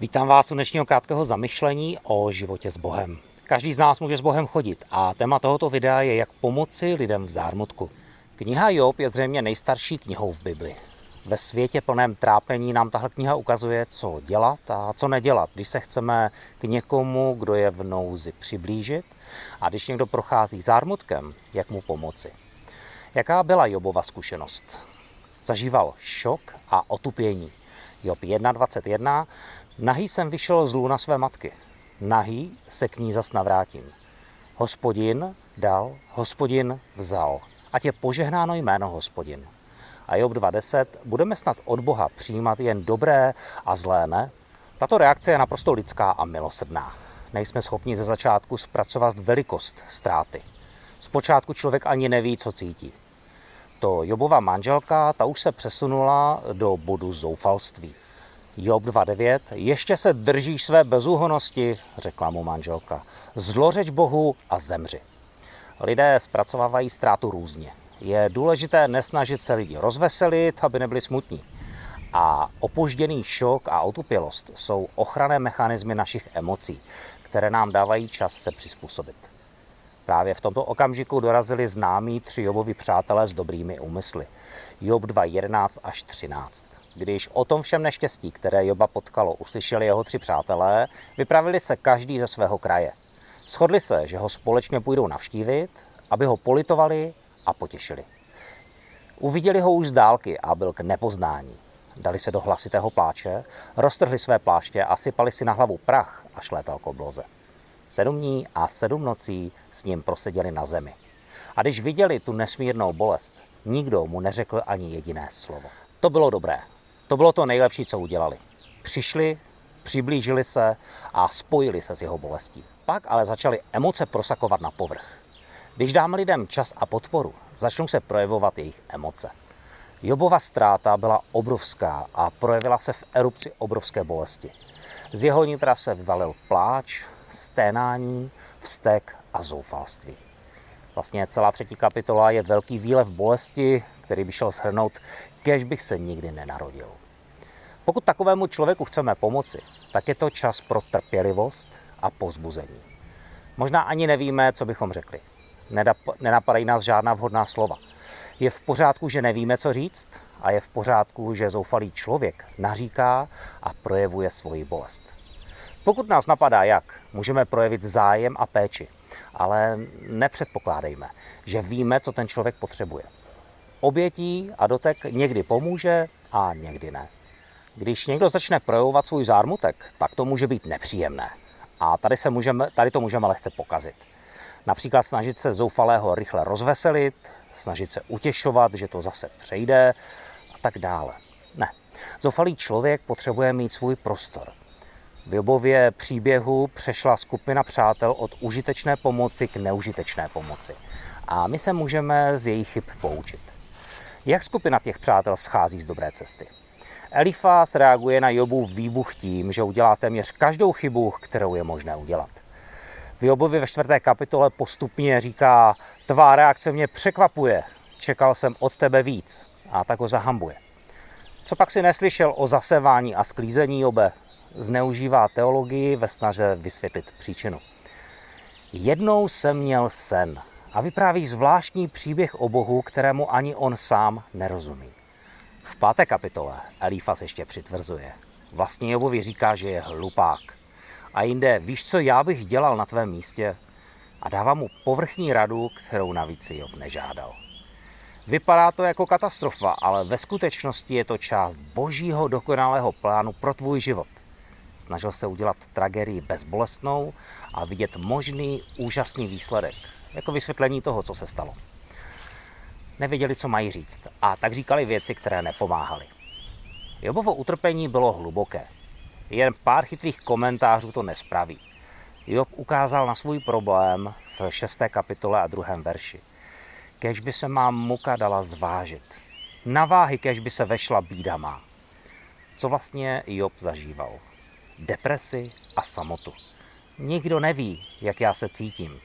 Vítám vás u dnešního krátkého zamyšlení o životě s Bohem. Každý z nás může s Bohem chodit a téma tohoto videa je, jak pomoci lidem v zármutku. Kniha Job je zřejmě nejstarší knihou v Bibli. Ve světě plném trápení nám tahle kniha ukazuje, co dělat a co nedělat, když se chceme k někomu, kdo je v nouzi, přiblížit a když někdo prochází zármutkem, jak mu pomoci. Jaká byla Jobova zkušenost? Zažíval šok a otupění. Job 1.21. Nahý jsem vyšel z lůna své matky. Nahý se k ní zas navrátím. Hospodin dal, Hospodin vzal. Ať je požehnáno jméno Hospodin. A Job 2.10. Budeme snad od Boha přijímat jen dobré a zlé, ne? Tato reakce je naprosto lidská a milosrdná. Nejsme schopni ze začátku zpracovat velikost ztráty. Zpočátku člověk ani neví, co cítí. To Jobova manželka, ta už se přesunula do bodu zoufalství. Job 2.9. Ještě se držíš své bezúhonnosti, řekla mu manželka. Zlořeč Bohu a zemři. Lidé zpracovávají ztrátu různě. Je důležité nesnažit se lidi rozveselit, aby nebyli smutní. A opožděný šok a otupělost jsou ochranné mechanismy našich emocí, které nám dávají čas se přizpůsobit. Právě v tomto okamžiku dorazili známí tři Jobovi přátelé s dobrými úmysly. Job 2.11 až 13. Když o tom všem neštěstí, které Joba potkalo, uslyšeli jeho tři přátelé, vypravili se každý ze svého kraje. Shodli se, že ho společně půjdou navštívit, aby ho politovali a potěšili. Uviděli ho už z dálky a byl k nepoznání. Dali se do hlasitého pláče, roztrhli své pláště a sypali si na hlavu prach a šlétal k obloze. 7 dní a 7 nocí s ním proseděli na zemi. A když viděli tu nesmírnou bolest, nikdo mu neřekl ani jediné slovo. To bylo dobré. To bylo to nejlepší, co udělali. Přišli, přiblížili se a spojili se s jeho bolestí. Pak ale začaly emoce prosakovat na povrch. Když dáme lidem čas a podporu, začnou se projevovat jejich emoce. Jobova ztráta byla obrovská a projevila se v erupci obrovské bolesti. Z jeho nitra se vyvalil pláč, sténání, vztek a zoufalství. Vlastně celá 3. kapitola je velký výlev bolesti, který by šel shrnout, kéž bych se nikdy nenarodil. Pokud takovému člověku chceme pomoci, tak je to čas pro trpělivost a povzbuzení. Možná ani nevíme, co bychom řekli. Nenapadají nás žádná vhodná slova. Je v pořádku, že nevíme, co říct, a je v pořádku, že zoufalý člověk naříká a projevuje svoji bolest. Pokud nás napadá jak, můžeme projevit zájem a péči, ale nepředpokládejme, že víme, co ten člověk potřebuje. Obětí a dotek někdy pomůže a někdy ne. Když někdo začne projevovat svůj zármutek, tak to může být nepříjemné. A tady to můžeme lehce pokazit. Například snažit se zoufalého rychle rozveselit, snažit se utěšovat, že to zase přejde a tak dále. Ne, zoufalý člověk potřebuje mít svůj prostor. V Jobově příběhu přešla skupina přátel od užitečné pomoci k neužitečné pomoci. A my se můžeme z jejich chyb poučit. Jak skupina těch přátel schází z dobré cesty? Elífaz reaguje na Jobův výbuch tím, že udělá téměř každou chybu, kterou je možné udělat. V Jobovi ve 4. kapitole postupně říká: tvá reakce mě překvapuje, čekal jsem od tebe víc, a tak ho zahambuje. Co pak si neslyšel o zasevání a sklízení, Jobe? Zneužívá teologii ve snaze vysvětlit příčinu. Jednou jsem měl sen a vypráví zvláštní příběh o Bohu, kterému ani on sám nerozumí. V 5. kapitole Elífaz ještě přitvrzuje. Vlastně Jobovi říká, že je hlupák. A jinde: víš, co já bych dělal na tvém místě? A dává mu povrchní radu, kterou navíc si Job nežádal. Vypadá to jako katastrofa, ale ve skutečnosti je to část božího dokonalého plánu pro tvůj život. Snažil se udělat tragédii bezbolestnou a vidět možný úžasný výsledek, jako vysvětlení toho, co se stalo. Nevěděli, co mají říct, a tak říkali věci, které nepomáhaly. Jobovo utrpení bylo hluboké. Jen pár chytrých komentářů to nespraví. Job ukázal na svůj problém v 6. kapitole a 2. verši. Kéž by se má muka dala zvážit. Na váhy kéž by se vešla bída má. Co vlastně Job zažíval? Depresi a samotu. Nikdo neví, jak já se cítím.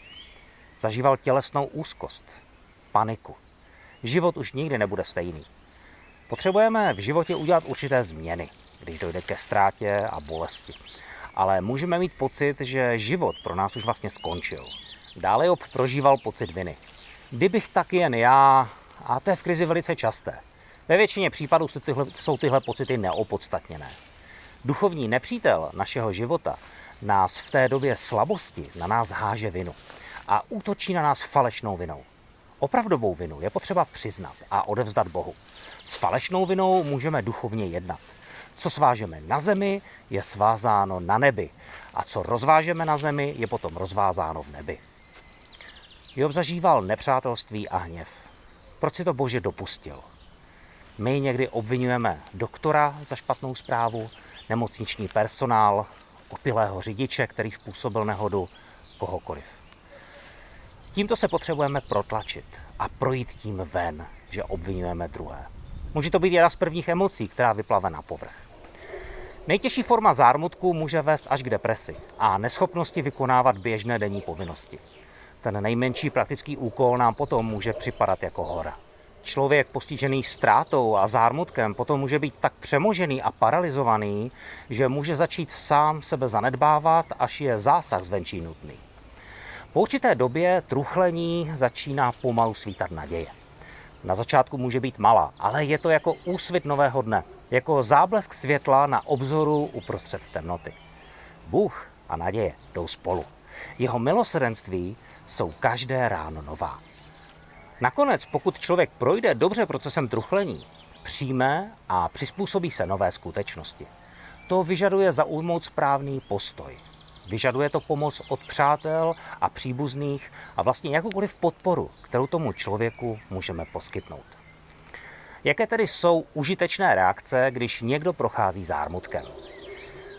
Zažíval tělesnou úzkost, paniku. Život už nikdy nebude stejný. Potřebujeme v životě udělat určité změny. když dojde ke ztrátě a bolesti. Ale můžeme mít pocit, že život pro nás už vlastně skončil. Dále Job prožíval pocit viny. Kdybych tak jen já, a to je v krizi velice časté. Ve většině případů jsou tyhle pocity neopodstatněné. Duchovní nepřítel našeho života nás v té době slabosti na nás háže vinu a útočí na nás falešnou vinou. Opravdovou vinu je potřeba přiznat a odevzdat Bohu. S falešnou vinou můžeme duchovně jednat. Co svážeme na zemi, je svázáno na nebi. A co rozvážeme na zemi, je potom rozvázáno v nebi. Job zažíval nepřátelství a hněv. Proč si to Bože dopustil? My někdy obvinujeme doktora za špatnou zprávu, nemocniční personál, opilého řidiče, který způsobil nehodu, kohokoliv. Tímto se potřebujeme protlačit a projít tím ven, že obvinujeme druhé. Může to být jedna z prvních emocí, která vyplave na povrch. Nejtěžší forma zármutku může vést až k depresi a neschopnosti vykonávat běžné denní povinnosti. Ten nejmenší praktický úkol nám potom může připadat jako hora. Člověk postižený ztrátou a zármutkem potom může být tak přemožený a paralyzovaný, že může začít sám sebe zanedbávat, až je zásah zvenčí nutný. Po určité době truchlení začíná pomalu svítat naděje. Na začátku může být malá, ale je to jako úsvit nového dne, jako záblesk světla na obzoru uprostřed temnoty. Bůh a naděje jdou spolu. Jeho milosrdenství jsou každé ráno nová. Nakonec, pokud člověk projde dobře procesem truchlení, přijme a přizpůsobí se nové skutečnosti. To vyžaduje zaujmout správný postoj. Vyžaduje to pomoc od přátel a příbuzných a vlastně jakoukoliv podporu, kterou tomu člověku můžeme poskytnout. Jaké tedy jsou užitečné reakce, když někdo prochází zármutkem?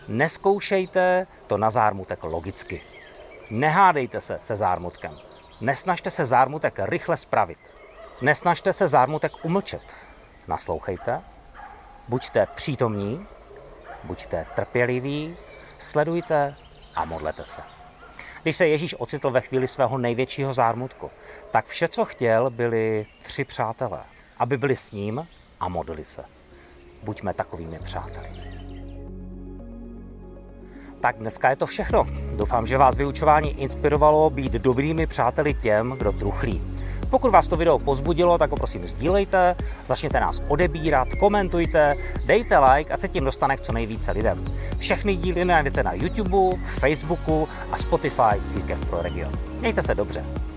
Nezkoušejte to na zármutek logicky. Nehádejte se se zármutkem. Nesnažte se zármutek rychle spravit. Nesnažte se zármutek umlčet. Naslouchejte. Buďte přítomní, buďte trpěliví, sledujte a modlete se. Když se Ježíš ocitl ve chvíli svého největšího zármutku, tak vše, co chtěl, byli tři přátelé, aby byli s ním a modlili se. Buďme takovými přáteli. Tak dneska je to všechno. Doufám, že vás vyučování inspirovalo být dobrými přáteli těm, kdo truchlí. Pokud vás to video povzbudilo, tak ho prosím sdílejte, začněte nás odebírat, komentujte, dejte like, ať se tím dostane k co nejvíce lidem. Všechny díly najdete na YouTube, Facebooku a Spotify Církev pro region. Mějte se dobře.